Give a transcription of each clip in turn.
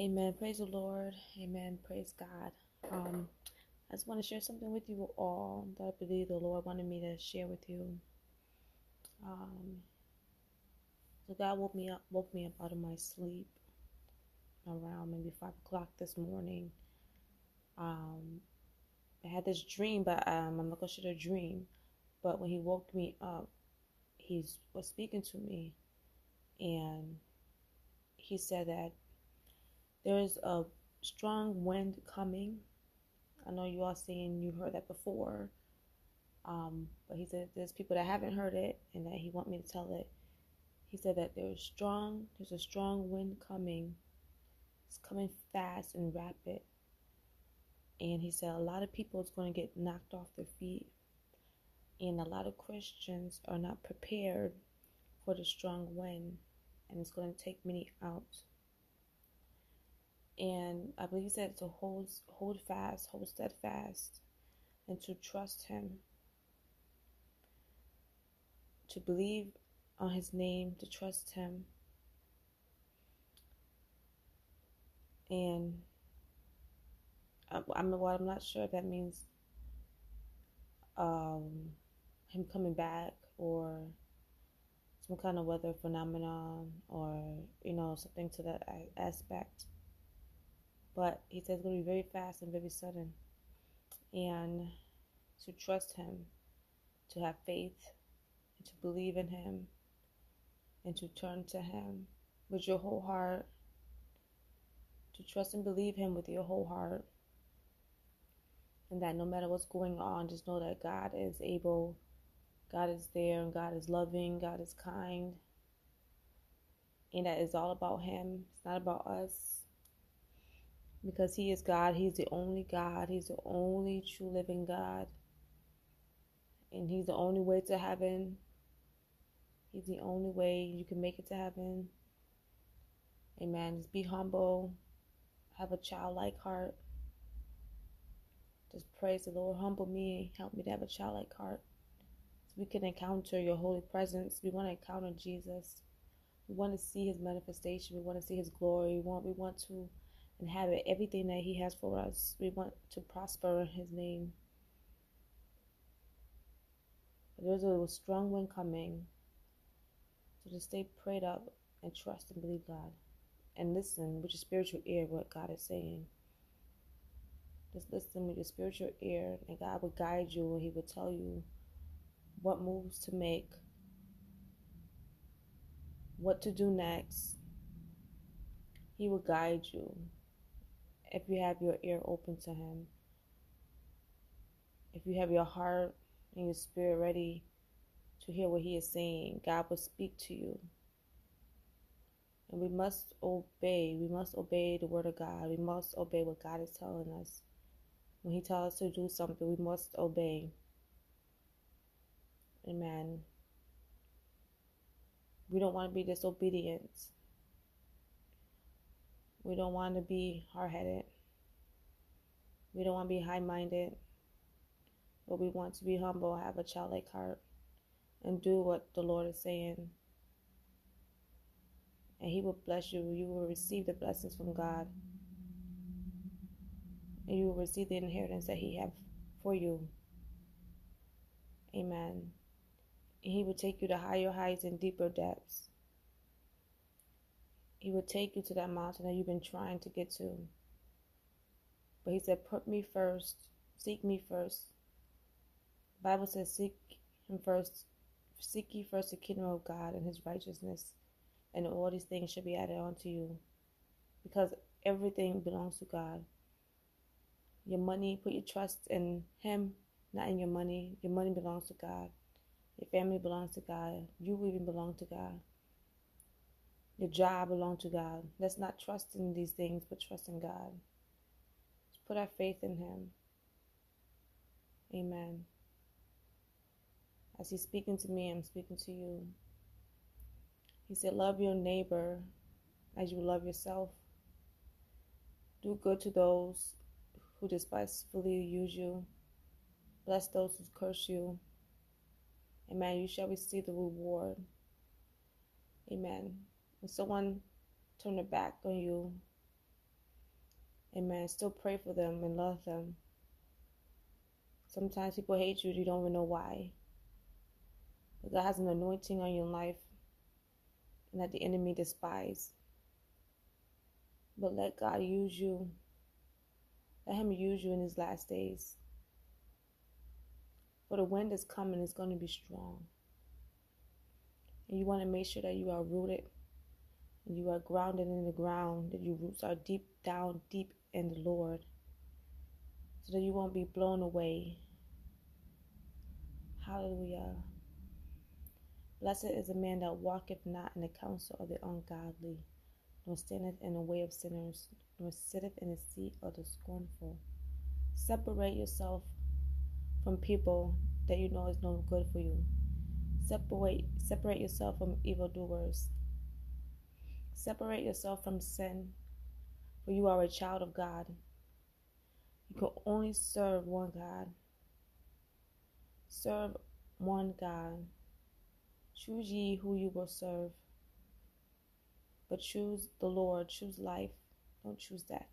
Amen. Praise the Lord. Amen. Praise God. I just want to share something with you all that I believe the Lord wanted me to share with you. So God woke me up out of my sleep around maybe 5 o'clock this morning. I had this dream, but I'm not gonna share the dream. But when He woke me up, He was speaking to me, and He said that there is a strong wind coming. I know you all saying you heard that before, but He said there's people that haven't heard it, and that He want me to tell it. He said that there's a strong wind coming. It's coming fast and rapid. And He said a lot of people is going to get knocked off their feet. And a lot of Christians are not prepared for the strong wind. And it's going to take many out. And I believe He said to hold fast, hold steadfast, and to trust Him. To believe on His name, to trust Him. And I'm not sure if that means Him coming back, or some kind of weather phenomenon, or something to that aspect. But He says it's going to be very fast and very sudden, and to trust Him, to have faith, and to believe in Him, and to turn to Him with your whole heart, to trust and believe Him with your whole heart. And that no matter what's going on, just know that God is able, God is there, and God is loving, God is kind. And that is all about Him. It's not about us. Because He is God. He's the only God. He's the only true living God. And He's the only way to heaven. He's the only way you can make it to heaven. Amen. Just be humble. Have a childlike heart. Just praise the Lord. Humble me. Help me to have a childlike heart. So we can encounter your holy presence. We want to encounter Jesus. We want to see His manifestation. We want to see His glory. We want to inhabit everything that He has for us. We want to prosper in His name. There's a strong wind coming. So just stay prayed up and trust and believe God. And listen with your spiritual ear what God is saying. Just listen with your spiritual ear, and God will guide you, and He will tell you what moves to make, what to do next. He will guide you if you have your ear open to Him. If you have your heart and your spirit ready to hear what He is saying, God will speak to you. And we must obey. We must obey the word of God. We must obey what God is telling us. When He tells us to do something, we must obey. Amen. We don't want to be disobedient. We don't want to be hard-headed. We don't want to be high-minded. But we want to be humble, have a childlike heart, and do what the Lord is saying. And He will bless you. You will receive the blessings from God. And you will receive the inheritance that He has for you. Amen. And He will take you to higher heights and deeper depths. He will take you to that mountain that you've been trying to get to. But He said, put me first. Seek me first. The Bible says, seek Him first. Seek ye first the kingdom of God and His righteousness. And all these things should be added on to you. Because everything belongs to God. Your money, put your trust in Him, not in your money. Your money belongs to God. Your family belongs to God. You even belong to God. Your job belongs to God. Let's not trust in these things, but trust in God. Let's put our faith in Him. Amen. As He's speaking to me, I'm speaking to you. He said, love your neighbor as you love yourself. Do good to those who despitefully use you. Bless those who curse you. Amen. You shall receive the reward. Amen. When someone turns their back on you, Amen. Still pray for them and love them. Sometimes people hate you, you don't even know why. But God has an anointing on your life and that the enemy despises. But let God use you. Let him use you in his last days. For the wind is coming, it's going to be strong. And you want to make sure that you are rooted and you are grounded in the ground, that your roots are deep down, deep in the Lord, so that you won't be blown away. Hallelujah. Blessed is a man that walketh not in the counsel of the ungodly, nor standeth in the way of sinners, nor sitteth in the seat of the scornful. Separate yourself from people that you know is no good for you. Separate yourself from evildoers. Separate yourself from sin, for you are a child of God. You can only serve one God. Serve one God. Choose ye who you will serve. But choose the Lord, choose life, don't choose death.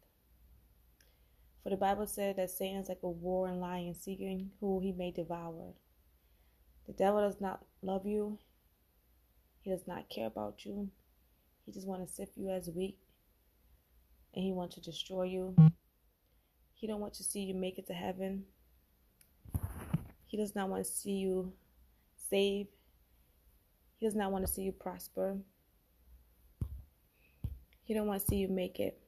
For the Bible said that Satan is like a roaring lion, seeking who he may devour. The devil does not love you. He does not care about you. He just wants to sift you as wheat, and he wants to destroy you. He don't want to see you make it to heaven. He does not want to see you saved. He does not want to see you prosper. He don't want to see you make it.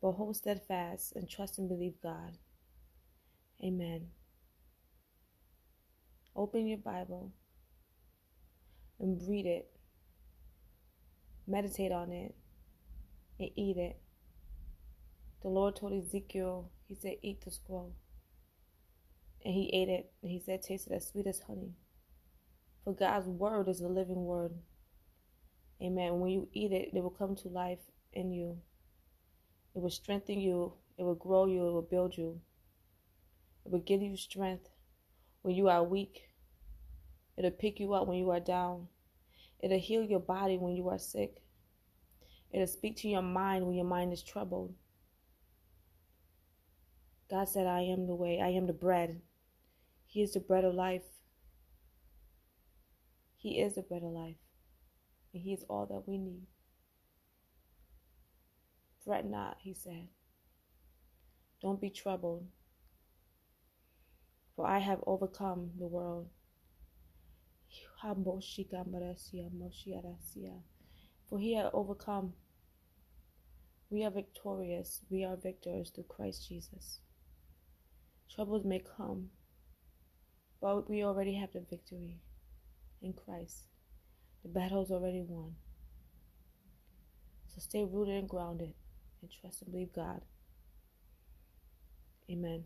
But hold steadfast and trust and believe God. Amen. Open your Bible and read it. Meditate on it and eat it. The Lord told Ezekiel, he said, eat the scroll. And he ate it. And he said, taste it as sweet as honey. For God's word is a living word. Amen. When you eat it, it will come to life in you. It will strengthen you. It will grow you. It will build you. It will give you strength when you are weak. It'll pick you up when you are down. It'll heal your body when you are sick. It'll speak to your mind when your mind is troubled. God said, I am the way. I am the bread. He is the bread of life. He is the bread of life. And he is all that we need. Fret not, he said. Don't be troubled. For I have overcome the world. For he had overcome. We are victorious. We are victors through Christ Jesus. Troubles may come, but we already have the victory in Christ. The battle's already won. So stay rooted and grounded and trust and believe God. Amen.